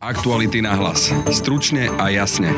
Aktuality Nahlas. Stručne a jasne.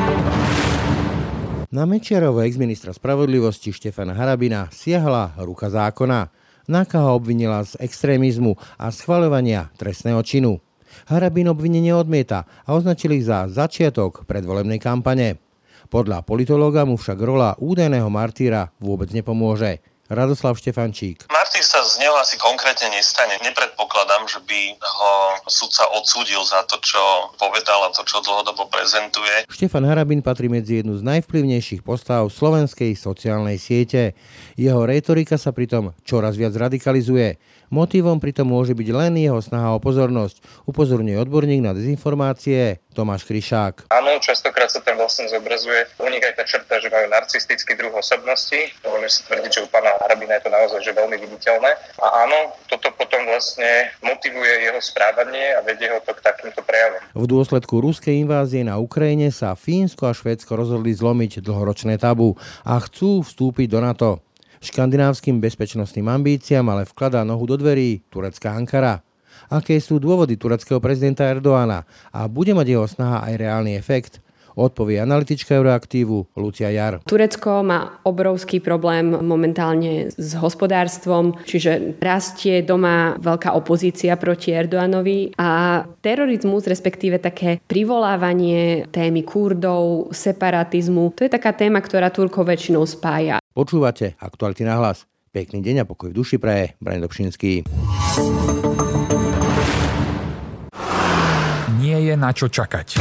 Na Mečiarova exministra spravodlivosti Štefana Harabina siahla ruka zákona. NAKA ho obvinila z extrémizmu a schvaľovania trestného činu. Harabin obvinenie odmieta a označil ich za začiatok predvolebnej kampane. Podľa politológa mu však rola údajného martýra vôbec nepomôže. Radoslav Štefančík. Martýr sa z neho asi konkrétne nestane. Nepredpokladám, že by ho sudca odsúdil za to, čo povedal a to, čo dlhodobo prezentuje. Štefan Harabin patrí medzi jednu z najvplyvnejších postáv slovenskej sociálnej siete. Jeho retorika sa pritom čoraz viac radikalizuje. Motívom pritom môže byť len jeho snaha o pozornosť, upozorňuje odborník na dezinformácie Tomáš Krišák. Áno, častokrát sa tam vlastne zobrazuje, uniká aj tá črta, že majú narcistický druh osobnosti. Dovolím si tvrdiť, že u pána Harabina je to naozaj že veľmi viditeľné. A áno, toto potom vlastne motivuje jeho správanie a vedie ho to k takýmto prejavom. V dôsledku ruskej invázie na Ukrajine sa Fínsko a Švédsko rozhodli zlomiť dlhoročné tabu a chcú vstúpiť do NATO. Škandinávskym bezpečnostným ambíciám ale vkladá nohu do dverí turecká Ankara. Aké sú dôvody tureckého prezidenta Erdogana a bude mať jeho snaha aj reálny efekt? Odpovie analytička Euractivu Lucia Yar. Turecko má obrovský problém momentálne s hospodárstvom, čiže rastie doma veľká opozícia proti Erdoganovi a terorizmus, respektíve také privolávanie témy Kurdov, separatizmu, to je taká téma, ktorá Turkov väčšinou spája. Počúvate Aktuality Nahlas. Pekný deň a pokoj v duši praje Braňo Dobšinský. Nie je na čo čakať.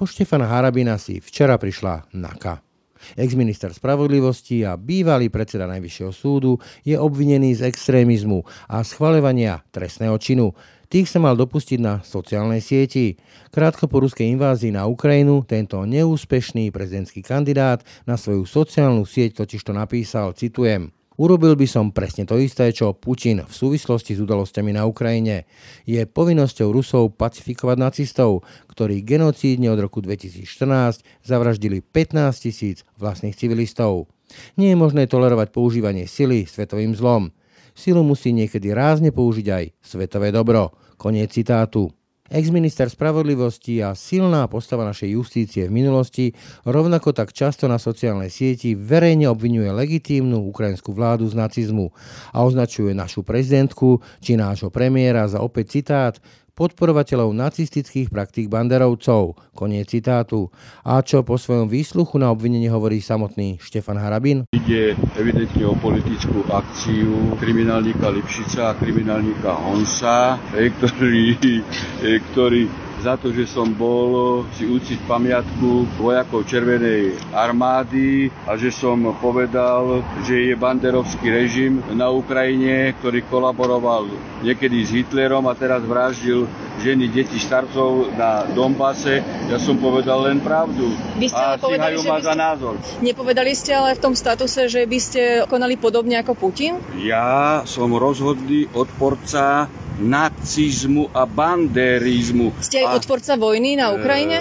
Po Štefana Harabina si včera prišla NAKA. Exminister spravodlivosti a bývalý predseda Najvyššieho súdu je obvinený z extrémizmu a schvaľovania trestného činu. Tých sa mal dopustiť na sociálnej sieti. Krátko po ruskej invázii na Ukrajinu tento neúspešný prezidentský kandidát na svoju sociálnu sieť totižto napísal, citujem: "Urobil by som presne to isté, čo Putin v súvislosti s udalosťami na Ukrajine. Je povinnosťou Rusov pacifikovať nacistov, ktorí genocídne od roku 2014 zavraždili 15 000 vlastných civilistov. Nie je možné tolerovať používanie sily svetovým zlom. Silu musí niekedy rázne použiť aj svetové dobro." Koniec citátu. Ex-minister spravodlivosti a silná postava našej justície v minulosti rovnako tak často na sociálnej sieti verejne obvinuje legitímnu ukrajinskú vládu z nacizmu a označuje našu prezidentku či nášho premiéra za, opäť citát, podporovateľov nacistických praktík banderovcov. Koniec citátu. A čo po svojom výsluchu na obvinenie hovorí samotný Štefan Harabin? Ide evidentne o politickú akciu kriminálnika Lipšica a kriminálnika Honsa, ktorí za to, že som bol si uctiť pamiatku vojakov Červenej armády a že som povedal, že je banderovský režim na Ukrajine, ktorý kolaboroval niekedy s Hitlerom a teraz vraždil ženy, deti, starcov na Donbase. Ja som povedal len pravdu. A stíhajú ma za názor. Nepovedali ste ale v tom statuse, že by ste konali podobne ako Putin? Ja som rozhodný odporca nacizmu a banderizmu. Ste aj odporca vojny na Ukrajine?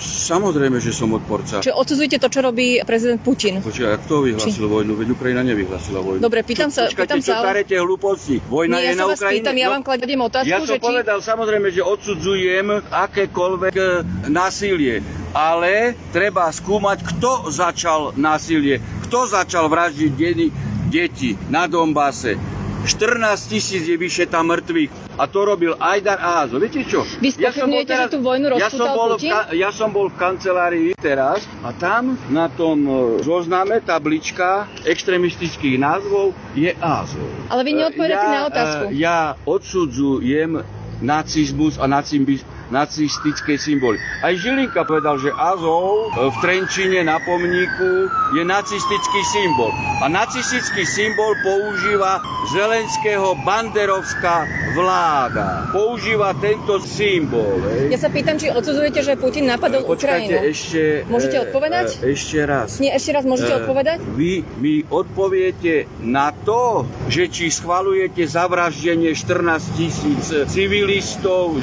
Samozrejme, že som odporca. Čiže odsudzujete to, čo robí prezident Putin? Počkaj, kto vyhlásil vojnu? Veď Ukrajina nevyhlásila vojnu. Dobre, pýtam sa. Počkajte, čo tarete hlúposti? Vojna je na Ukrajine. Ja vám kladiem otázku, ja som povedal, samozrejme, že odsudzujem akékoľvek násilie, ale treba skúmať, kto začal násilie, kto začal vraždiť deti na Donbase. 14 000 je vyše tam mŕtvych. A to robil Ajdar Ahazov. Viete čo? Vy spochybňujete, že tú vojnu rozpútal Putin? Ja som bol v kancelárii teraz a tam na tom zozname tablička extrémistických názvov je Ahazov. Ale vy neodpovedáte na otázku. Ja odsudzujem nacizmus a nacistické symboly. Aj Žilinka povedal, že Azov v Trenčine na pomníku je nacistický symbol. A nacistický symbol používa Zelenského banderovská vláda používa tento symbol. Ja sa pýtam, či odsudzujete, že Putin napadol Ukrajinu. Ešte, môžete odpovedať? Ešte raz. Nie, ešte raz môžete odpovedať? Vy mi odpoviete na to, že či schvaľujete zavraždenie 14 000 civilistov,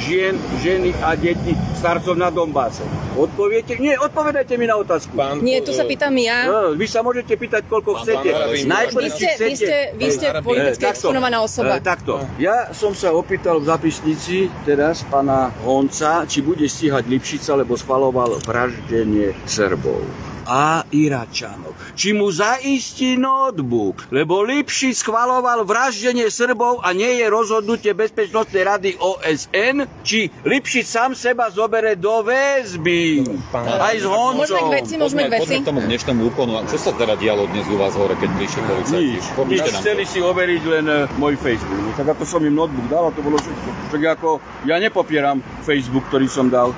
ženy a deti, starcov na Donbase. Odpoviete? Nie, odpovedajte mi na otázku. Nie, tu sa pýtam ja. Vy sa môžete pýtať, koľko chcete. Najprv chcete. Vy ste politicky exponovaná osoba. Takto. Ja som sa opýtal v zapisnici teraz pána Honca, či bude stíhať Lipšica, lebo schvaľoval vraždenie Srbov a Iračanov. Či mu zaistí notebook, lebo Lipšic schvaľoval vraždenie Srbov a nie je rozhodnutie Bezpečnostnej rady OSN, či Lipšic sám seba zobere do väzby. Aj s Honcom. Môžeme k veci. Poďme k tomu dnešnému úkonu. A čo sa teda dialo dnes u vás hore, keď prišli policajti? Nič, chceli si overiť len môj Facebook. Tak ako som im notebook dal, a to bolo všetko. Tak ako, ja nepopieram Facebook, ktorý som dal.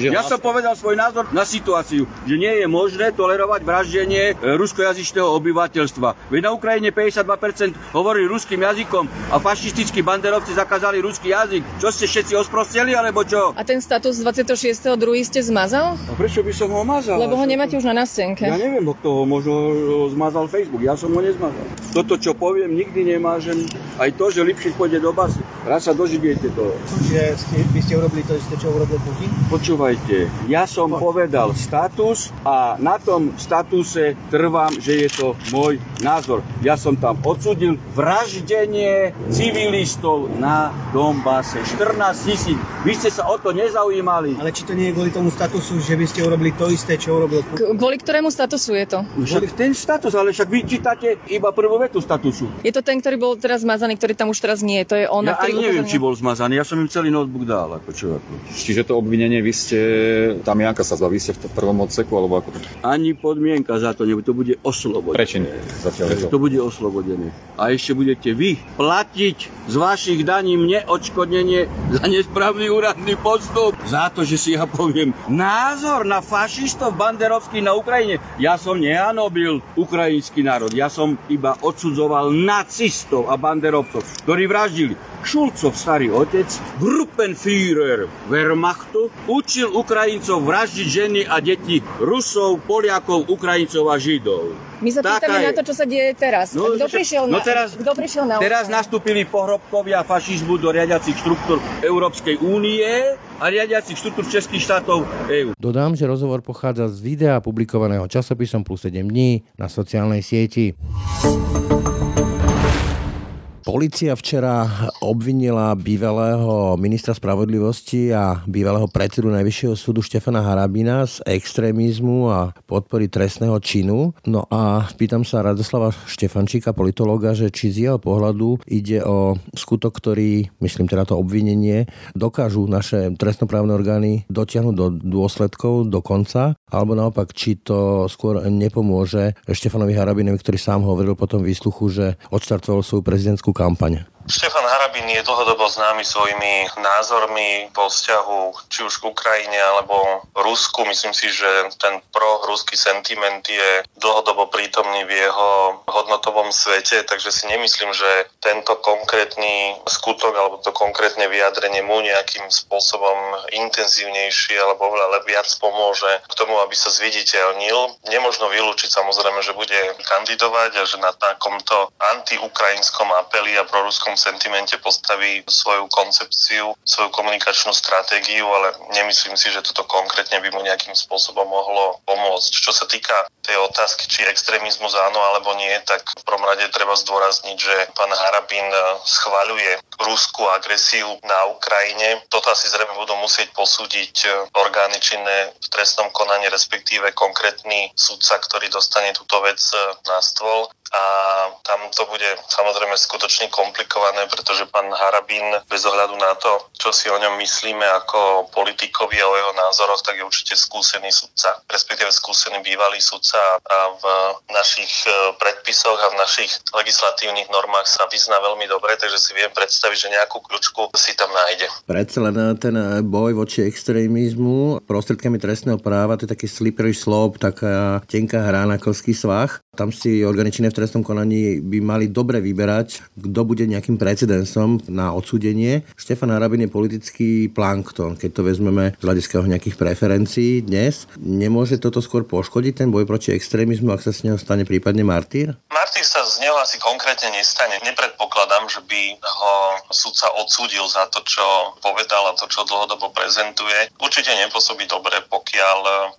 Ja som povedal svoj názor na situáciu, že nie je možné tolerovať vraždenie ruskojazyčného obyvateľstva. Veď na Ukrajine 52% hovorí ruským jazykom a fašistickí banderovci zakázali ruský jazyk. Čo ste všetci osprosteli, alebo čo? A ten status 26.2. ste zmazal? A prečo by som ho mazal? Lebo ho nemáte už na nástenke. Ja neviem, kto ho možno zmazal Facebook, ja som ho nezmazal. Toto, čo poviem, nikdy nemážem. Aj to, že Lipšic pôjde do basy. Raz sa dožijete toho. Že vy ste urobili to isté, čo urobil Putin? Počúvajte, ja som povedal status a na tom statuse trvám, že je to môj názor. Ja som tam odsúdil vraždenie civilistov na Donbase. 14 000. Vy ste sa o to nezaujímali. Ale či to nie je kvôli tomu statusu, že by ste urobili to isté, čo urobil Putin? Kvôli ktorému statusu je to? Však ten status, ale však vy čítate iba prvú vetu statusu. Je to ten, ktorý bol teraz zmazaný, ktorý tam už teraz nie je. To je on, ja aj neviem, či bol zmazaný. Ja som im celý notebook dal. Čiže to obvinenie, vy ste... Tam Janka sa zbaví, ste v prvom odseku, alebo ako to... Ani podmienka za to nebude. To bude oslobodené. Prečo nie? To bude oslobodené. A ešte budete vy platiť z vašich daní mne odškodnenie za nesprávny úradný postup. Za to, že si ja poviem názor na fašistov banderovských na Ukrajine. Ja som nehanobil ukrajinský národ. Ja som iba odsudzoval nacistov a banderovcov, ktorí vraždili. Šulcov starý otec, Gruppenführer Wehrmachtu, učil Ukrajincov vraždiť ženy a deti Rusov, Poliakov, Ukrajincov a Židov. My sa pýtame na to, čo sa deje teraz. No, kto prišiel na teraz nastúpili pohrobkovia fašizmu do riadiacich štruktúr Európskej únie a riadiacich štruktúr českých štátov EÚ. Dodám, že rozhovor pochádza z videa publikovaného časopisom Plus 7 dní na sociálnej sieti. Polícia včera obvinila bývalého ministra spravodlivosti a bývalého predsedu Najvyššieho súdu Štefana Harabina z extrémizmu a podpory trestného činu. No a pýtam sa Radoslava Štefančíka, politológa, že či z jeho pohľadu ide o skutok, ktorý, myslím teda to obvinenie, dokážu naše trestnoprávne orgány dotiahnuť do dôsledkov, do konca, alebo naopak, či to skôr nepomôže Štefanovi Harabinovi, ktorý sám hovoril po tom výsluchu, že odštartoval svoju prezidentskú kampaň. Štefan Harabin je dlhodobo známy svojimi názormi po vzťahu či už k Ukrajine alebo Rusku. Myslím si, že ten proruský sentiment je dlhodobo prítomný v jeho hodnotovom svete, takže si nemyslím, že tento konkrétny skutok alebo to konkrétne vyjadrenie mu nejakým spôsobom intenzívnejšie alebo oveľa viac pomôže k tomu, aby sa zviditeľnil. Nemožno vylúčiť samozrejme, že bude kandidovať a že na takomto antiukrajinskom apeli a proruskom v sentimente postaví svoju koncepciu, svoju komunikačnú stratégiu, ale nemyslím si, že toto konkrétne by mu nejakým spôsobom mohlo pomôcť. Čo sa týka tej otázky, či extrémizmus áno alebo nie, tak v prvom rade treba zdôrazniť, že pán Harabin schvaľuje ruskú agresiu na Ukrajine. Toto asi zrejme budú musieť posúdiť orgány činné v trestnom konaní, respektíve konkrétny sudca, ktorý dostane túto vec na stôl. A tam to bude samozrejme skutočne komplikované, pretože pán Harabin bez ohľadu na to, čo si o ňom myslíme ako politikovi a o jeho názoroch, tak je určite skúsený sudca, respektíve skúsený bývalý sudca a v našich predpisoch a v našich legislatívnych normách sa vyzná veľmi dobre, takže si viem predstaviť, že nejakú kľučku si tam nájde. Predsa len ten boj voči extrémizmu prostredkami trestného práva, to je taký slippery slope, taká tenká hra na kolský svah. Tam si orgány činné v trestnom konaní by mali dobre vyberať, kto bude nejakým precedensom na odsúdenie. Štefan Harabin je politický plankton, keď to vezmeme z hľadiska nejakých preferencií dnes. Nemôže toto skôr poškodiť ten boj proti extrémizmu, ak sa z neho stane prípadne martýr? Martýr sa z neho asi konkrétne nestane. Nepredpokladám, že by ho sudca odsúdil za to, čo povedal a to, čo dlhodobo prezentuje. Určite nepôsobí dobre, pokiaľ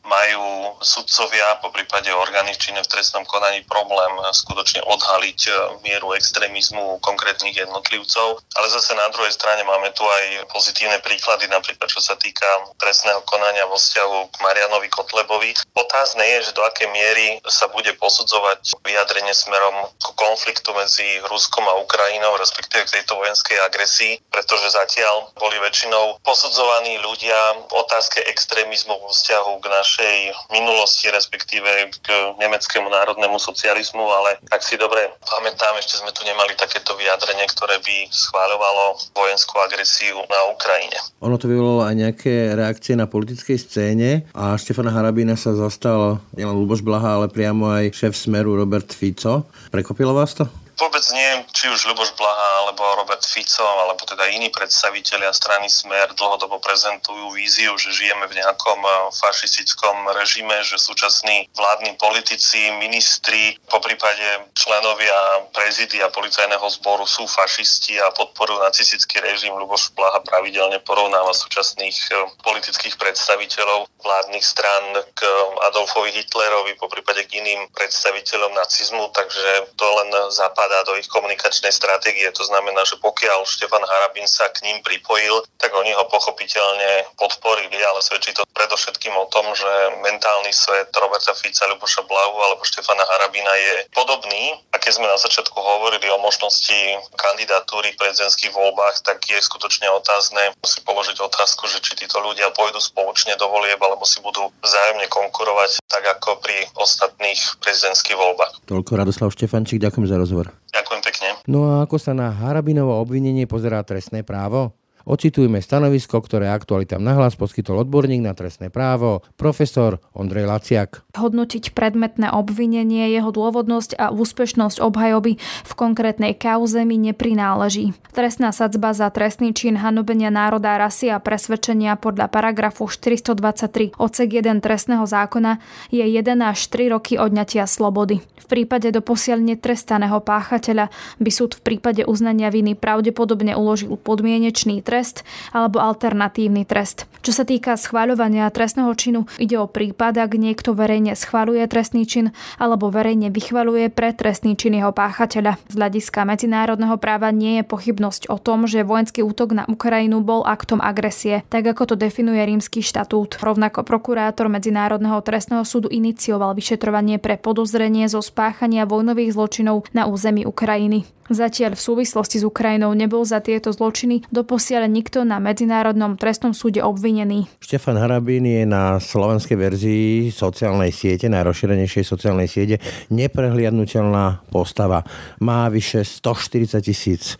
majú sudcovia, poprípade orgány činné v trestnom konaní, ani problém skutočne odhaliť mieru extrémizmu konkrétnych jednotlivcov. Ale zase na druhej strane máme tu aj pozitívne príklady, napríklad čo sa týka trestného konania vo vzťahu k Marianovi Kotlebovi. Otázne je, že do akej miery sa bude posudzovať vyjadrenie smerom k konfliktu medzi Ruskom a Ukrajinou, respektíve k tejto vojenskej agresii, pretože zatiaľ boli väčšinou posudzovaní ľudia v otázke extrémizmu vo vzťahu k našej minulosti, respektíve k nemeckému národnému socializmu, ale ak si dobre pamätám, ešte sme tu nemali takéto vyjadrenie, ktoré by schváľovalo vojenskú agresiu na Ukrajine. Ono to vyvolalo aj nejaké reakcie na politickej scéne a Štefana Harabina sa zastal nielen Ľuboš Blaha, ale priamo aj šéf Smeru Robert Fico. Prekvapilo vás to? Vôbec nie, či už Ľuboš Blaha alebo Robert Fico, alebo teda iní predstavitelia strany Smer dlhodobo prezentujú víziu, že žijeme v nejakom fašistickom režime, že súčasní vládni politici, ministri, poprípade členovia prezidia policajného zboru sú fašisti a podporujú nacistický režim. Ľuboš Blaha pravidelne porovnáva súčasných politických predstaviteľov vládnych strán k Adolfovi Hitlerovi, poprípade k iným predstaviteľom nacizmu, takže to len zapadá do ich komunikačnej stratégie. To znamená, že pokiaľ Štefan Harabin sa k ním pripojil, tak oni ho pochopiteľne podporili, ale svedčí to predovšetkým o tom, že mentálny svet Roberta Fica, Ľuboša Blahu alebo Štefana Harabina je podobný. A keď sme na začiatku hovorili o možnosti kandidatúry v prezidentských voľbách, tak je skutočne otázne si položiť otázku, že či títo ľudia pôjdu spoločne do volieb alebo si budú vzájomne konkurovať tak ako pri ostatných prezidentských voľbách. Toľko Radoslav Štefančík, ďakujem za rozhovor. Ďakujem pekne. No a ako sa na Harabinovo obvinenie pozerá trestné právo? Ocitujme stanovisko, ktoré Aktualitám Nahlas poskytol odborník na trestné právo, profesor Ondrej Laciak. Hodnotiť predmetné obvinenie, jeho dôvodnosť a úspešnosť obhajoby v konkrétnej kauze mi neprináleží. Trestná sadzba za trestný čin hanobenia národa, rasy a presvedčenia podľa paragrafu 423 odsek 1 trestného zákona je 1 až 3 roky odňatia slobody. V prípade doposiaľ netrestaného páchateľa by súd v prípade uznania viny pravdepodobne uložil podmienečný trest alebo alternatívny trest. Čo sa týka schvaľovania trestného činu, ide o prípad, ak niekto verejne schvaľuje trestný čin alebo verejne vychvaľuje pre trestný čin jeho páchateľa. Z hľadiska medzinárodného práva nie je pochybnosť o tom, že vojenský útok na Ukrajinu bol aktom agresie, tak ako to definuje Rímsky štatút. Rovnako prokurátor Medzinárodného trestného súdu inicioval vyšetrovanie pre podozrenie zo spáchania vojnových zločinov na území Ukrajiny. Zatiaľ v súvislosti s Ukrajinou nebol za tieto zločiny doposiaľ nikto na Medzinárodnom trestnom súde obvinený. Štefan Harabin je na slovenskej verzii sociálnej siete, najrozšírenejšej sociálnej siete, neprehliadnutelná postava. Má vyše 140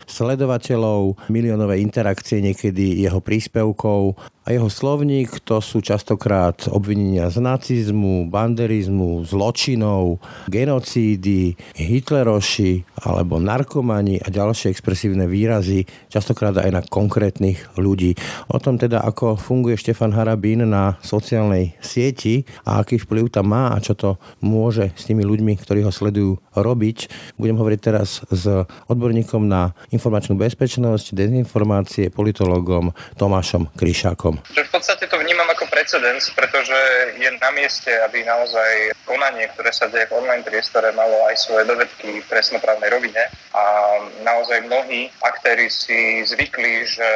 000 sledovateľov, miliónové interakcie niekedy jeho príspevkov a jeho slovník, to sú častokrát obvinenia z nacizmu, banderizmu, zločinov, genocídy, hitleroši alebo narkomani a ďalšie expresívne výrazy, častokrát aj na konkrétnych ľudí. O tom teda, ako funguje Štefan Harabin na sociálnej sieti a aký vplyv tam má a čo to môže s tými ľuďmi, ktorí ho sledujú, robiť. Budem hovoriť teraz s odborníkom na informačnú bezpečnosť, dezinformácie, politologom Tomášom Krišákom. V podstate to vnímam ako precedens, pretože je na mieste, aby naozaj konanie, ktoré sa deje v online priestore, malo aj svoje dovedky v trestnoprávnej rovine a naozaj mnohí aktéri si zvykli, že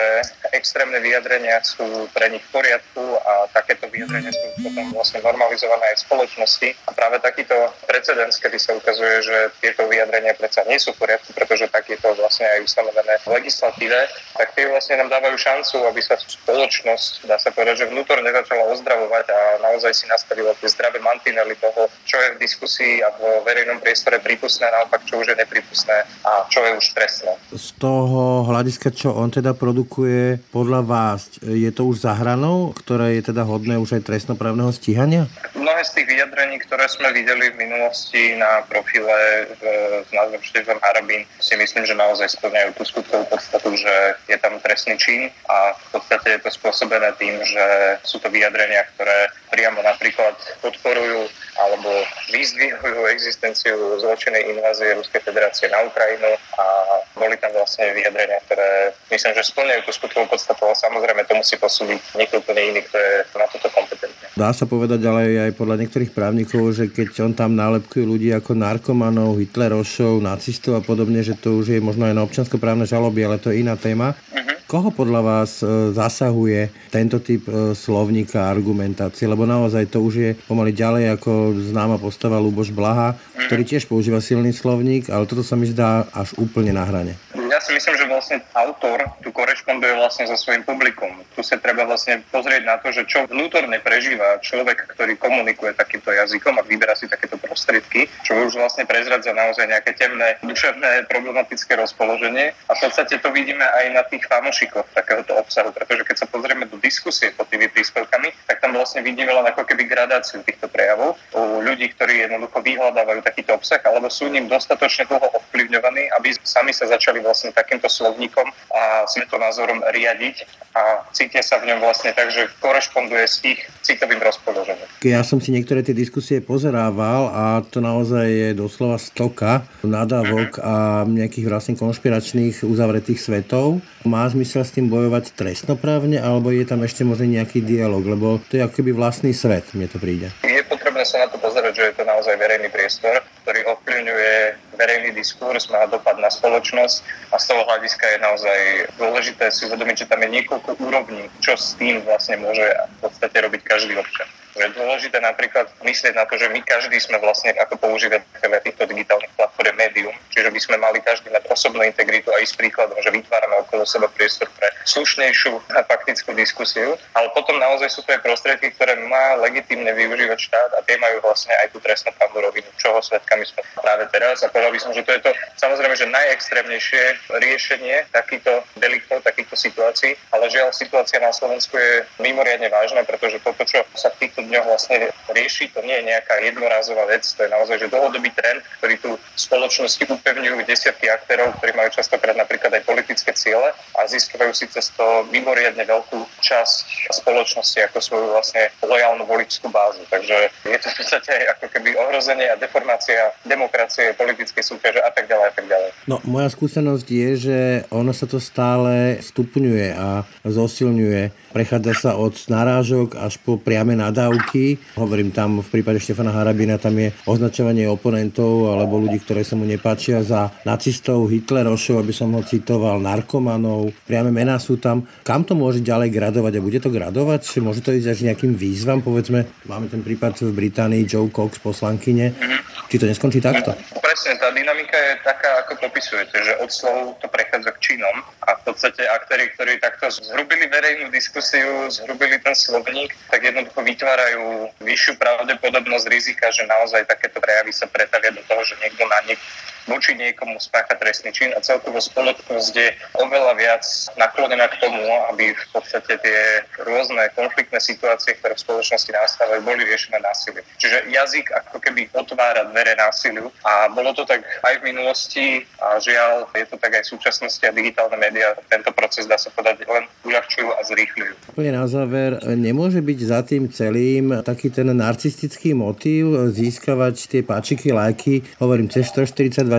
extrémne vyjadrenia sú pre nich v poriadku a takéto vyjadrenia sú potom vlastne normalizované aj v spoločnosti a práve takýto precedens, kedy sa ukazuje, že tieto vyjadrenia predsa nie sú v poriadku, pretože tak je to vlastne aj ustanovené v legislatíve, tak tie vlastne nám dávajú šancu, aby sa spoločnosť, dá sa povedať, že vnútorne začala ozdravovať a naozaj si nastavila tie zdravé mantinely toho, čo je v diskusii a vo verejnom priestore prípustné, naopak čo už je neprípustné a čo je už trestné. Z toho hľadiska, čo on teda produkuje, podľa vás, je to už za hranou, ktoré je teda hodné už aj trestnoprávneho stíhania? Mnohé z tých vyjadrení, ktoré sme videli v minulosti na profile s názvom Štefan Harabin, si myslím, že naozaj splňajú tú skutkovú podstatu, že je tam trestný čin a v podstate je to spôsobené tým, že sú to vyjadrenia, ktoré priamo napríklad podporujú alebo vyzdvihujú existenciu zločinnej invázie Ruskej federácie na Ukrajinu a boli tam vlastne vyjadrenia, ktoré myslím, že splňajú tú skutkovú podstatu, ale samozrejme to musí posúdiť niekto úplne iný, kto je na toto kompetentný. Dá sa povedať ale aj podľa niektorých právnikov, že keď on tam nálepkuje ľudí ako narkomanov, hitlerošov, nacistov a podobne, že to už je možno aj na občianskoprávne žaloby, ale to je iná téma. Koho podľa vás zasahuje tento typ slovníka a argumentácie? Lebo naozaj to už je pomaly ďalej ako známa postava Luboš Blaha, ktorý tiež používa silný slovník, ale toto sa mi zdá až úplne na hrane. Ja si myslím, že vlastne autor tu korešponduje vlastne so svojím publikom. Tu sa treba vlastne pozrieť na to, že čo vnútorne prežíva človek, ktorý komunikuje takýmto jazykom a vyberá si takéto prostriedky, čo už vlastne prezradza naozaj nejaké temné, duševné, problematické rozpoloženie. A v podstate to vidíme aj na tých fanúšikoch takéhoto obsahu, pretože keď sa pozrieme do diskusie pod tými príspevkami, tak tam vlastne vidíme len ako keby gradáciu týchto prejavov u ľudí, ktorí jednoducho vyhľadávajú takýto obsah, alebo sú ním dostatočne dlho ovplyvňovaní, aby sami sa začali vlastne takýmto slovníkom a svetonázorom riadiť a cítia sa v ňom vlastne tak, že korešponduje s ich citovým rozpoložením. Ja som si niektoré tie diskusie pozerával a to naozaj je doslova stoka nadávok a nejakých vlastne konšpiračných uzavretých svetov. Má zmysel s tým bojovať trestnoprávne alebo je tam ešte možno nejaký dialog, lebo to je akoby vlastný svet, mne to príde. Je potrebné sa na to pozerať, že je to naozaj verejný priestor, ktorý ovplyvňuje verejný diskurs, má dopad na spoločnosť a z toho hľadiska je naozaj dôležité si uvedomiť, že tam je niekoľko úrovní, čo s tým vlastne môže v podstate robiť každý občan. Je dôležité napríklad myslieť na to, že my každý sme vlastne ako používateľe týchto digitálnych platform médium, čiže by sme mali každý mať osobnú integritu a ísť príkladom, že vytvárame okolo seba priestor pre slušnejšiu a faktickú diskusiu, ale potom naozaj sú to aj prostriedky, ktoré má legitímne využívať štát a tie majú vlastne aj tú trestnoprávnu rovinu, čoho svedkami sme práve teraz. A povedal by som, že to je to samozrejme, že najextrémnejšie riešenie takýchto deliktov, takýchto situácií, ale žiaľ situácia na Slovensku je mimoriadne vážna, pretože toto, čo sa v týchto dňoch vlastne rieši, to nie je nejaká jednorázová vec, to je naozaj že dlhodobý trend, ktorý tu v spoločnosti upevňujú desiatky aktérov, ktorí majú častokrát napríklad aj politické ciele a získajú si cez to mimoriadne veľkú časť spoločnosti ako svoju vlastne lojálnu voličskú bázu. Takže je to v podstate ako keby ohrozenie a deformácia demokracie, politickej súťaže a tak ďalej a tak ďalej. No moja skúsenosť je, že ono sa to stále stupňuje a zosilňuje. Prechádza sa od narážok až po priame nadávky. Hovorím tam v prípade Štefana Harabina, tam je označovanie oponentov alebo ľudí, ktoré sa mu nepáčia za nacistov, hitlerošov, aby som ho citoval, narkomanov, priame mená sú tam. Kam to môže ďalej gradovať a bude to gradovať? Či môže to ísť až nejakým výzvam? Povedzme, máme ten prípad v Británii, Joe Cox, poslankyne. Či to neskončí takto? Presne, tá dynamika je taká, ako popisujete, že od slov to prechádza k činom a v podstate aktéri, ktorí takto zhrubili verejnú diskusiu, zhrubili ten slovník, tak jednoducho vytvára vyššiu pravdepodobnosť rizika, že naozaj takéto prejavy sa pretavia do toho, že niekto na nich voči niekomu spácha trestný čin a celkovo spoločnosť je oveľa viac naklonená k tomu, aby v podstate tie rôzne konfliktné situácie, ktoré v spoločnosti nastávajú, boli riešené násilím. Čiže jazyk ako keby otvára dvere násiliu a bolo to tak aj v minulosti a žiaľ, je to tak aj v súčasnosti a digitálne médiá tento proces, dá sa povedať, len uľahčujú a zrýchľujú. Úplne na záver, nemôže byť za tým celým taký ten narcistický motív získavať tie páčiky, lajky, hovorím cez 142 000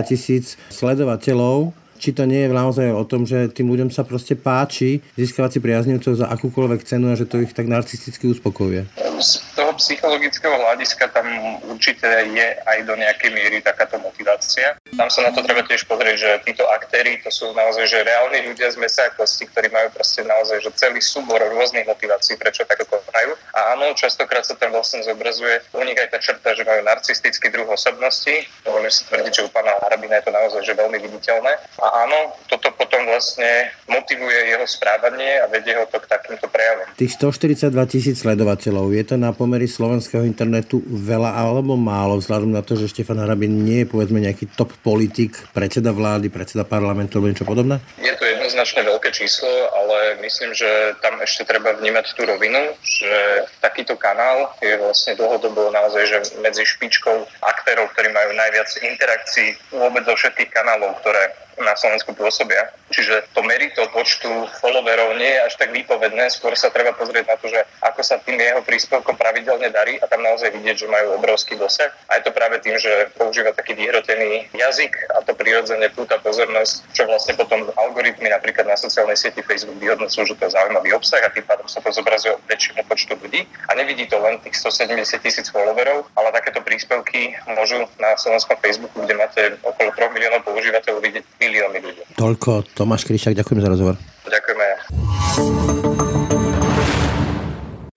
sledovateľov, či to nie je naozaj o tom, že tým ľuďom sa proste páči získavať si priaznivcov za akúkoľvek cenu a že to ich tak narcisticky uspokojuje. Z toho psychologického hľadiska tam určite je aj do nejakej miery takáto motivácia. Tam sa na to treba tiež pozrieť, že títo aktéri, to sú naozaj že reálni ľudia z mesa a kosti, ktorí majú proste naozaj že celý súbor rôznych motivácií, prečo takto konajú. A áno, častokrát sa tam vlastne zobrazuje u nich aj tá črta, že majú narcistický druh osobnosti. Dovolím si tvrdiť, že u pána Harabina je to naozaj že veľmi viditeľné. A áno, toto potom vlastne motivuje jeho správanie a vedie ho to k takýmto prejavom. Tých 142 000 sledovateľov, je to na pomery slovenského internetu veľa alebo málo, vzhľadom na to, že Štefan Harabin nie je povedzme nejaký top politik, predseda vlády, predseda parlamentu alebo niečo podobné? Je to jednoznačne veľké číslo, ale myslím, že tam ešte treba vnímať tú rovinu, že takýto kanál je vlastne dlhodobo naozaj že medzi špičkou aktérov, ktorí majú najviac interakcií vôbec zo všetkých kanálov, ktoré na Slovensku pôsobia. Čiže to merito počtu followerov nie je až tak výpovedné, skôr sa treba pozrieť na to, že ako sa tým jeho príspevkom pravidelne darí a tam naozaj vidieť, že majú obrovský dosah. A je to práve tým, že používa taký vyhrotený jazyk a to prirodzene púta pozornosť, čo vlastne potom algoritmy napríklad na sociálnej sieti Facebook vyhodnocujú, že to je zaujímavý obsah a tým pádom sa to zobrazuje väčšiemu počtu ľudí a nevidí to len tých 170 000 followerov, ale takéto príspevky môžu na slovenskom Facebooku, kde máte okolo 3 miliónov používateľov, vidieť milióny ľudí. Toľko Tomáš Krišák, ďakujem za rozhovor. Ďakujeme.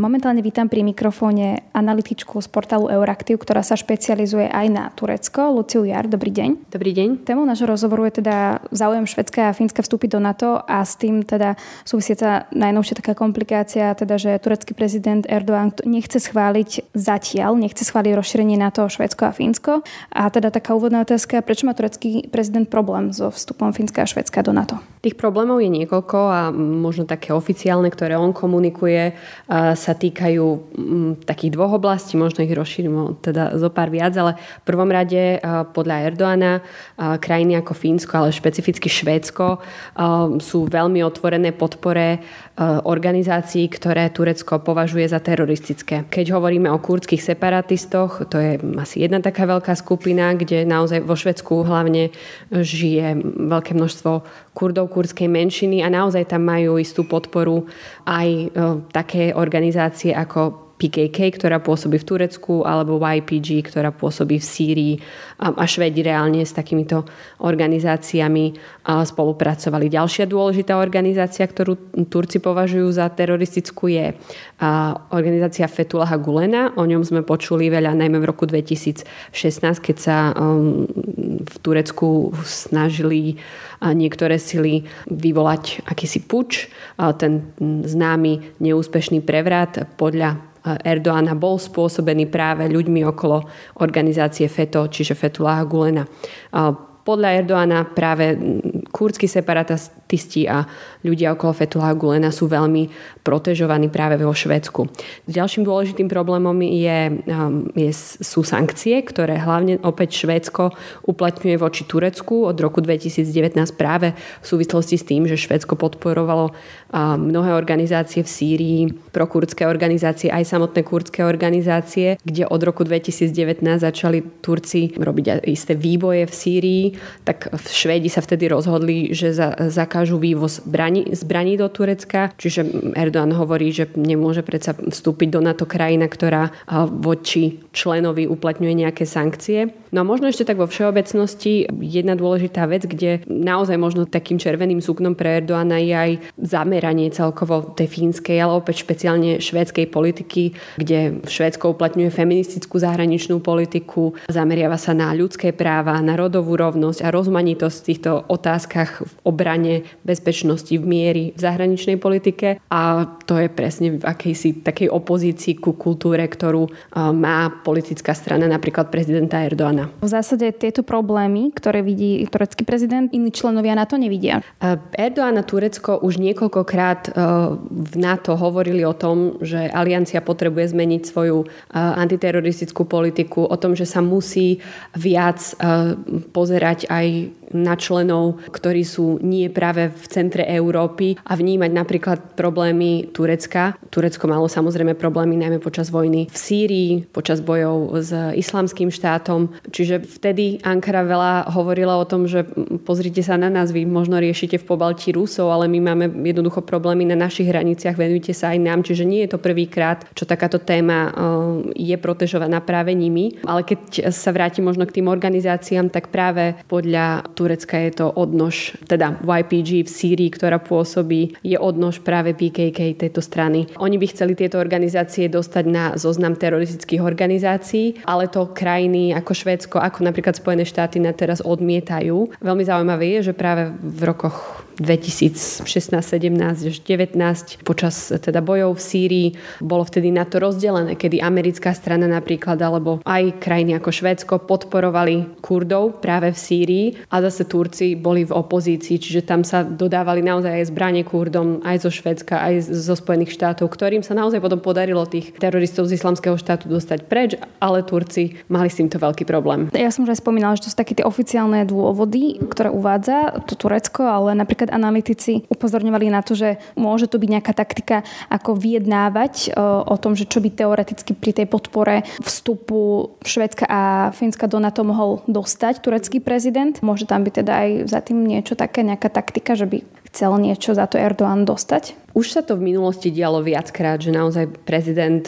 Momentálne vítam pri mikrofóne analytičku z portálu Euractiv, ktorá sa špecializuje aj na Turecko. Luciu Yar, dobrý deň. Dobrý deň. Témou nášho rozhovoru je teda záujem Švédska a Fínska vstúpiť do NATO a s tým teda súvisiaca najnovšia taká komplikácia, teda že turecký prezident Erdogan nechce schváliť rozšírenie NATO o Švédsko a Fínsko. A teda taká úvodná otázka, prečo má turecký prezident problém so vstupom Fínska a Švédska do NATO? Tých problémov je niekoľko a možno také oficiálne, ktoré on komunikuje, sa týkajú takých dvoch oblastí, možno ich rozšírimo teda zo pár viac, ale v prvom rade podľa Erdoana krajiny ako Fínsko, ale špecificky Švédsko sú veľmi otvorené podpore organizácií, ktoré Turecko považuje za teroristické. Keď hovoríme o kurdských separatistoch, to je asi jedna taká veľká skupina, kde naozaj vo Švédsku hlavne žije veľké množstvo Kurdov, kurdskej menšiny a naozaj tam majú istú podporu aj také organizácie ako PKK, ktorá pôsobí v Turecku, alebo YPG, ktorá pôsobí v Sýrii a Švédi reálne s takýmito organizáciami spolupracovali. Ďalšia dôležitá organizácia, ktorú Turci považujú za teroristickú, je organizácia Fethullaha Gülena. O ňom sme počuli veľa, najmä v roku 2016, keď sa v Turecku snažili niektoré sily vyvolať akýsi puč. Ten známy neúspešný prevrat podľa Erdoana bol spôsobený práve ľuďmi okolo organizácie FETO, čiže Fethullaha Gülena. Podľa Erdoana práve kurdskí separatisti a ľudia okolo Fethullaha Gülena sú veľmi protežovaní práve vo Švédsku. Ďalším dôležitým problémom sú sankcie, ktoré hlavne opäť Švédsko uplatňuje voči Turecku od roku 2019 práve v súvislosti s tým, že Švédsko podporovalo mnohé organizácie v Sýrii, prokurdské organizácie, aj samotné kurdské organizácie, kde od roku 2019 začali Turci robiť isté výboje v Sýrii. Tak Švédi sa vtedy rozhodli, že zakážu vývoz zbraní do Turecka. Čiže Erdogan hovorí, že nemôže predsa vstúpiť do NATO krajina, ktorá voči členovi uplatňuje nejaké sankcie. No a možno ešte tak vo všeobecnosti jedna dôležitá vec, kde naozaj možno takým červeným suknom pre Erdoana je aj zameranie celkovo tej fínskej, ale opäť špeciálne švédskej politiky, kde Švédsko uplatňuje feministickú zahraničnú politiku, zameriava sa na ľudské práva, na rodovú rovnosť a rozmanitosť v týchto otázkach v obrane, bezpečnosti, v miery, v zahraničnej politike. A to je presne v akejsi takej opozícii ku kultúre, ktorú má politická strana napríklad prezidenta Erdoana. V zásade tieto problémy, ktoré vidí turecký prezident, iní členovia NATO nevidia. Erdogan a Turecko už niekoľkokrát v NATO hovorili o tom, že aliancia potrebuje zmeniť svoju antiteroristickú politiku, o tom, že sa musí viac pozerať aj na členov, ktorí sú nie práve v centre Európy a vnímať napríklad problémy Turecka. Turecko malo samozrejme problémy najmä počas vojny v Sýrii, počas bojov s Islamským štátom. Čiže vtedy Ankara veľa hovorila o tom, že pozrite sa na nás, vy možno riešite v Pobaltí Rusov, ale my máme jednoducho problémy na našich hraniciach, venujte sa aj nám. Čiže nie je to prvýkrát, čo takáto téma je protežovaná práve nimi. Ale keď sa vráti možno k tým organizáciám, tak práve podľa Turecka je to odnož, teda YPG v Sýrii, ktorá pôsobí, je odnož práve PKK tejto strany. Oni by chceli tieto organizácie dostať na zoznam teroristických organizácií, ale to krajiny ako Švédsko, ako napríklad Spojené štáty na teraz odmietajú. Veľmi zaujímavé je, že práve v rokoch 2016, 17, 19 počas teda bojov v Sýrii bolo vtedy NATO rozdelené, kedy americká strana napríklad alebo aj krajiny ako Švédsko podporovali Kurdov práve v Sýrii a zase Turci boli v opozícii, čiže tam sa dodávali naozaj aj zbranie Kurdom, aj zo Švédska, aj zo Spojených štátov, ktorým sa naozaj potom podarilo tých teroristov z Islamského štátu dostať preč, ale Turci mali s týmto veľký problém. Ja som už aj spomínala, že to sú také tie oficiálne dôvody, ktoré uvádza to Turecko, ale napríklad analytici upozorňovali na to, že môže to byť nejaká taktika, ako vyjednávať o tom, že čo by teoreticky pri tej podpore vstupu Švédska a Fínska do NATO mohol dostať turecký prezident. Môže tam byť teda aj za tým niečo také, nejaká taktika, že by chcel niečo za to Erdogan dostať? Už sa to v minulosti dialo viackrát, že naozaj prezident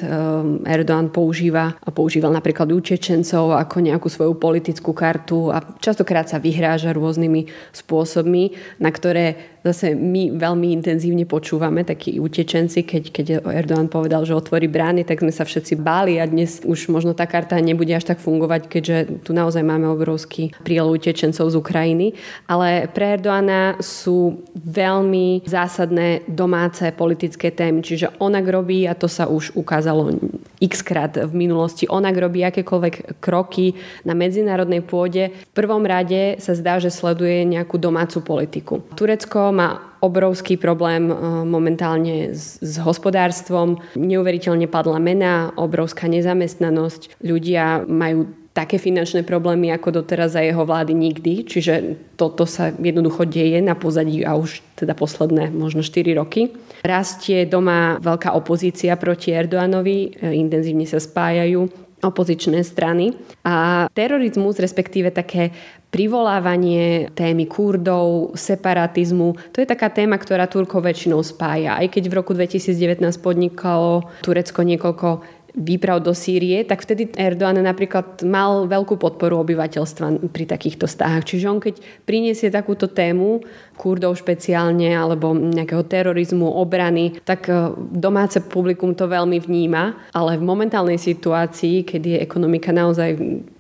Erdogan používal napríklad Čečencov ako nejakú svoju politickú kartu a častokrát sa vyhráža rôznymi spôsobmi, na ktoré zase my veľmi intenzívne počúvame, takí utečenci, keď Erdogan povedal, že otvorí brány, tak sme sa všetci báli a dnes už možno tá karta nebude až tak fungovať, keďže tu naozaj máme obrovský prílev utečencov z Ukrajiny. Ale pre Erdogana sú veľmi zásadné domáce politické témy, čiže onak robí, a to sa už ukázalo x-krát v minulosti, onak robí akékoľvek kroky na medzinárodnej pôde. V prvom rade sa zdá, že sleduje nejakú domácu politiku. Turecko má obrovský problém momentálne s hospodárstvom. Neuveriteľne padla mena, obrovská nezamestnanosť. Ľudia majú také finančné problémy ako doteraz za jeho vlády nikdy. Čiže toto sa jednoducho deje na pozadí a už teda posledné možno 4 roky. Rastie doma veľká opozícia proti Erdoganovi, intenzívne sa spájajú opozičné strany. A terorizmus, respektíve také privolávanie témy Kurdov, separatizmu, to je taká téma, ktorá Turkov väčšinou spája. Aj keď v roku 2019 podnikalo Turecko niekoľko výprav do Sýrie, tak vtedy Erdogan napríklad mal veľkú podporu obyvateľstva pri takýchto stahách. Čiže on keď priniesie takúto tému, Kurdov špeciálne, alebo nejakého terorizmu, obrany, tak domáce publikum to veľmi vníma, ale v momentálnej situácii, keď je ekonomika naozaj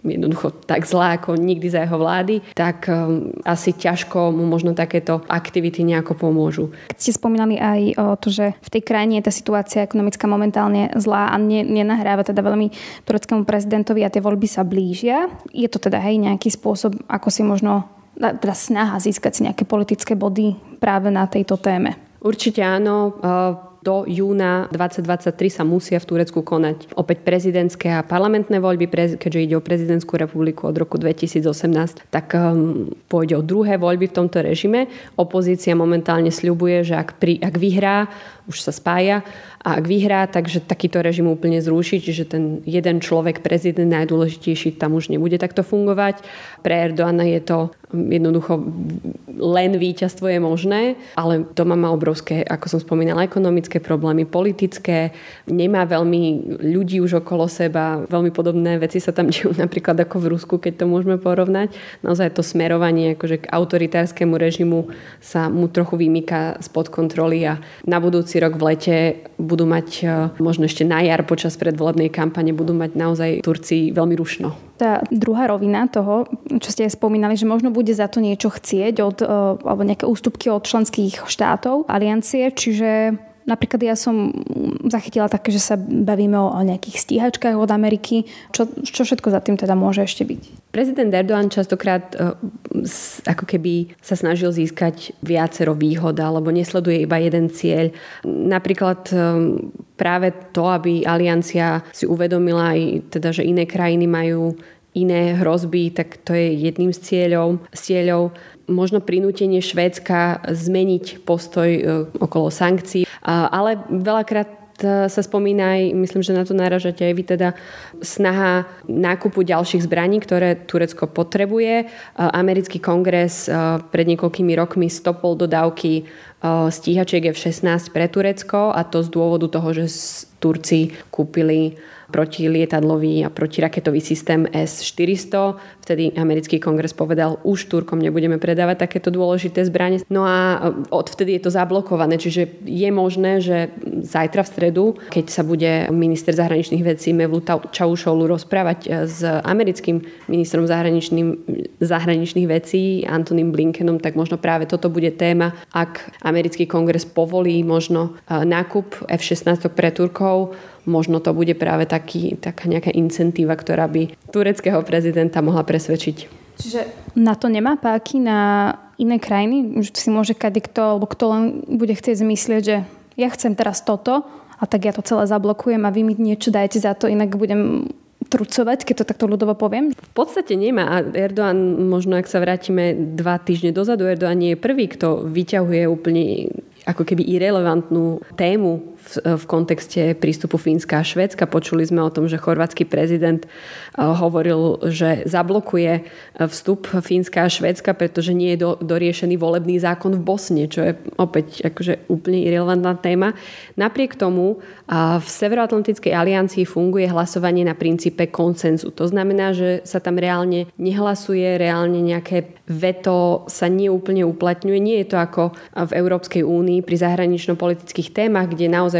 jednoducho tak zlá ako nikdy za jeho vlády, tak asi ťažko mu možno takéto aktivity nejako pomôžu. Keď ste spomínali aj to, že v tej krajine je tá situácia ekonomická momentálne zlá a nenahráva teda veľmi tureckému prezidentovi a tie voľby sa blížia. Je to teda hej nejaký spôsob, ako si možno teda snaha získať si nejaké politické body práve na tejto téme? Určite áno. Do júna 2023 sa musia v Turecku konať opäť prezidentské a parlamentné voľby, keďže ide o prezidentskú republiku od roku 2018, tak pôjde o druhé voľby v tomto režime. Opozícia momentálne sľubuje, že ak vyhrá, už sa spája, a ak vyhrá, takže takýto režim úplne zruší, čiže ten jeden človek, prezident najdôležitejší, tam už nebude takto fungovať. Pre Erdogana je to jednoducho len víťazstvo je možné, ale doma má obrovské, ako som spomínala, ekonomické problémy politické, nemá veľmi ľudí už okolo seba, veľmi podobné veci sa tam dejú napríklad ako v Rusku, keď to môžeme porovnať. Naozaj to smerovanie akože k autoritárskemu režimu sa mu trochu vymýka spod kontroly a na budúci rok v lete budú mať, možno ešte na jar počas predvolebnej kampane, budú mať naozaj Turci veľmi rušno. Tá druhá rovina toho, čo ste aj spomínali, že možno bude za to niečo chcieť alebo nejaké ústupky od členských štátov aliancie, čiže napríklad ja som zachytila také, že sa bavíme o nejakých stíhačkách od Ameriky. Čo všetko za tým teda môže ešte byť? Prezident Erdogan častokrát ako keby sa snažil získať viacero výhod alebo nesleduje iba jeden cieľ. Napríklad práve to, aby aliancia si uvedomila aj teda, že iné krajiny majú iné hrozby, tak to je jedným z cieľov. Možno prinútenie Švédska zmeniť postoj okolo sankcií, ale veľakrát sa spomína aj, myslím, že na to naražate aj vy, teda snaha nákupu ďalších zbraní, ktoré Turecko potrebuje. Americký kongres pred niekoľkými rokmi stopol dodávky stíhačiek F-16 pre Turecko, a to z dôvodu toho, že Turci kúpili protilietadlový a protiraketový systém S-400. Vtedy americký kongres povedal, už Turkom nebudeme predávať takéto dôležité zbranie. No a odvtedy je to zablokované, čiže je možné, že zajtra v stredu, keď sa bude minister zahraničných vecí Mevlüt Çavuşoğlu rozprávať s americkým ministrom zahraničných vecí Antonym Blinkenom, tak možno práve toto bude téma, ak americký kongres povolí možno nákup F-16 pre Turkov. Možno to bude práve taká nejaká incentíva, ktorá by tureckého prezidenta mohla presvedčiť. Čiže NATO nemá páky na iné krajiny? Už si môže kadikto, alebo kto len bude chcieť zmyslieť, že ja chcem teraz toto a tak ja to celé zablokujem a vy mi niečo dajte za to, inak budem trucovať, keď to takto ľudovo poviem? V podstate nemá. A Erdogan, možno ak sa vrátime 2 týždne dozadu, Erdogan nie je prvý, kto vyťahuje úplne ako keby irelevantnú tému v kontexte prístupu Fínska a Švédska. Počuli sme o tom, že chorvátsky prezident hovoril, že zablokuje vstup Fínska a Švédska, pretože nie je doriešený volebný zákon v Bosne, čo je opäť akože úplne irelevantná téma. Napriek tomu v Severoatlantickej aliancii funguje hlasovanie na princípe konsenzu. To znamená, že sa tam reálne nehlasuje, reálne nejaké veto sa neúplne uplatňuje. Nie je to ako v Európskej únii pri zahranično-politických témach, kde naozaj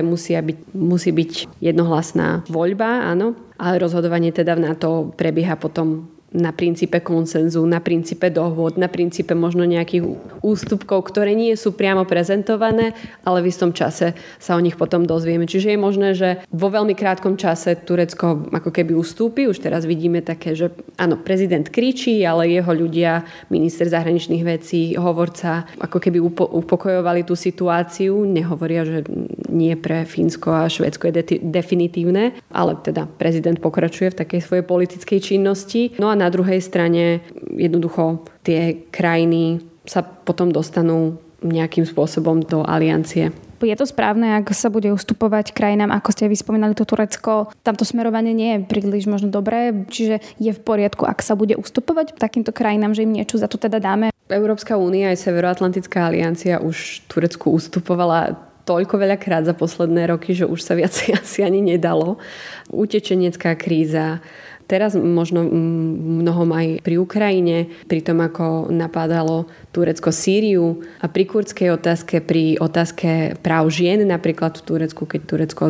musí byť jednohlasná voľba, áno, ale rozhodovanie teda na to prebieha potom na princípe konsenzu, na princípe dohôd, na princípe možno nejakých ústupkov, ktoré nie sú priamo prezentované, ale v istom čase sa o nich potom dozvieme. Čiže je možné, že vo veľmi krátkom čase Turecko ako keby ustúpi. Už teraz vidíme také, že áno, prezident kričí, ale jeho ľudia, minister zahraničných vecí, hovorca, ako keby upokojovali tú situáciu. Nehovoria, že nie pre Fínsko a Švédsko je definitívne, ale teda prezident pokračuje v takej svojej politickej činnosti. No a na druhej strane jednoducho tie krajiny sa potom dostanú nejakým spôsobom do aliancie. Je to správne, ak sa bude ustupovať krajinám, ako ste vyspomínali, to Turecko? Tamto smerovanie nie je príliš možno dobré, čiže je v poriadku, ak sa bude ustupovať takýmto krajinám, že im niečo za to teda dáme? Európska únia aj Severoatlantická aliancia už Turecku ustupovala toľko veľakrát za posledné roky, že už sa viac asi ani nedalo. Utečenecká kríza, teraz možno mnohom aj pri Ukrajine, pri tom, ako napádalo Turecko Sýriu, a pri kurdskej otázke, pri otázke práv žien napríklad v Turecku, keď Turecko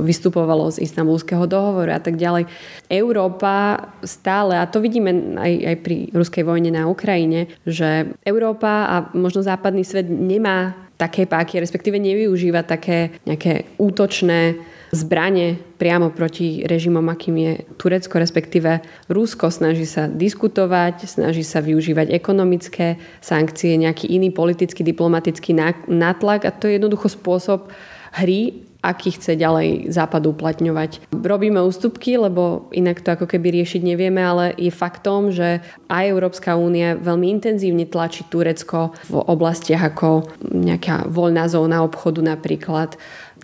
vystupovalo z Istanbulského dohovoru a tak ďalej. Európa stále, a to vidíme aj pri ruskej vojne na Ukrajine, že Európa a možno západný svet nemá také páky, respektíve nevyužíva také nejaké útočné zbrane priamo proti režimom, akým je Turecko, respektíve Rusko. Snaží sa diskutovať, snaží sa využívať ekonomické sankcie, nejaký iný politický, diplomatický nátlak, a to je jednoducho spôsob hry, aký chce ďalej Západ uplatňovať. Robíme ústupky, lebo inak to ako keby riešiť nevieme, ale je faktom, že aj Európska únia veľmi intenzívne tlačí Turecko v oblastiach ako nejaká voľná zóna obchodu napríklad.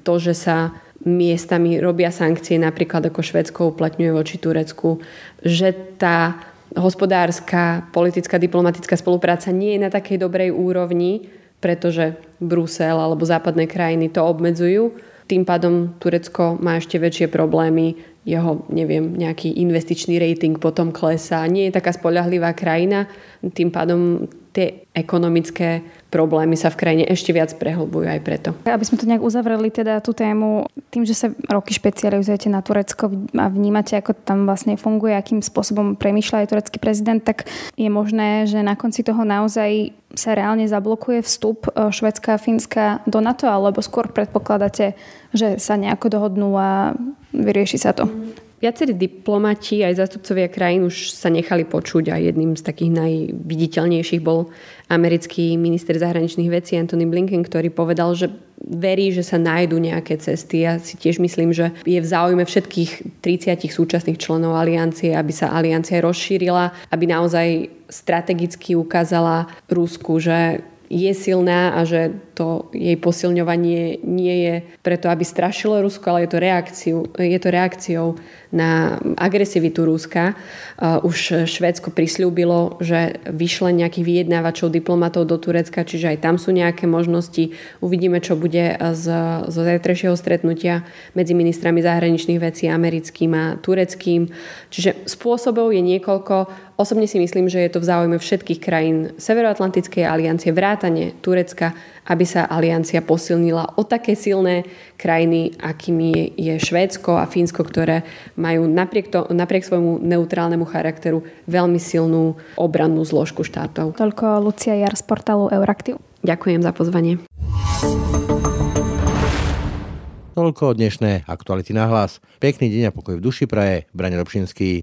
To, že sa miestami robia sankcie, napríklad ako Švédsko uplatňuje voči Turecku, že tá hospodárska, politická, diplomatická spolupráca nie je na takej dobrej úrovni, pretože Brusel alebo západné krajiny to obmedzujú. Tým pádom Turecko má ešte väčšie problémy, jeho, nejaký investičný rating potom klesá, nie je taká spoľahlivá krajina, tým pádom tie ekonomické problémy sa v krajine ešte viac prehlbujú aj preto. Aby sme to nejak uzavreli teda tú tému, tým, že sa roky špecializujete na Turecko a vnímate, ako tam vlastne funguje, akým spôsobom premýšľa aj turecký prezident, tak je možné, že na konci toho naozaj sa reálne zablokuje vstup Švédska a Fínska do NATO, alebo skôr predpokladáte, že sa nejako dohodnú a vyrieši sa to? Viacerí diplomati aj zástupcovia krajín už sa nechali počuť a jedným z takých najviditeľnejších bol americký minister zahraničných vecí Antony Blinken, ktorý povedal, že verí, že sa nájdu nejaké cesty. Ja si tiež myslím, že je v záujme všetkých 30 súčasných členov aliancie, aby sa aliancia rozšírila, aby naozaj strategicky ukázala Rusku, že je silná a že to jej posilňovanie nie je preto, aby strašilo Rusko, ale je to reakciou na agresivitu Ruska. Už Švédsko prisľúbilo, že vyšle nejakých vyjednávačov, diplomatov do Turecka, čiže aj tam sú nejaké možnosti. Uvidíme, čo bude zo zajtrajšieho stretnutia medzi ministrami zahraničných vecí americkým a tureckým. Čiže spôsobov je niekoľko. Osobne si myslím, že je to v záujme všetkých krajín Severoatlantickej aliancie, vrátane Turecka, aby sa aliancia posilnila o také silné krajiny, akými je Švédsko a Fínsko, ktoré majú napriek svojmu neutrálnemu charakteru veľmi silnú obrannú zložku štátov. Toľko Lucia Yar z portálu Euractiv. Ďakujem za pozvanie. Toľko dnešné Aktuality Nahlas. Pekný deň a pokoj v duši praje Braňo Dobšinský.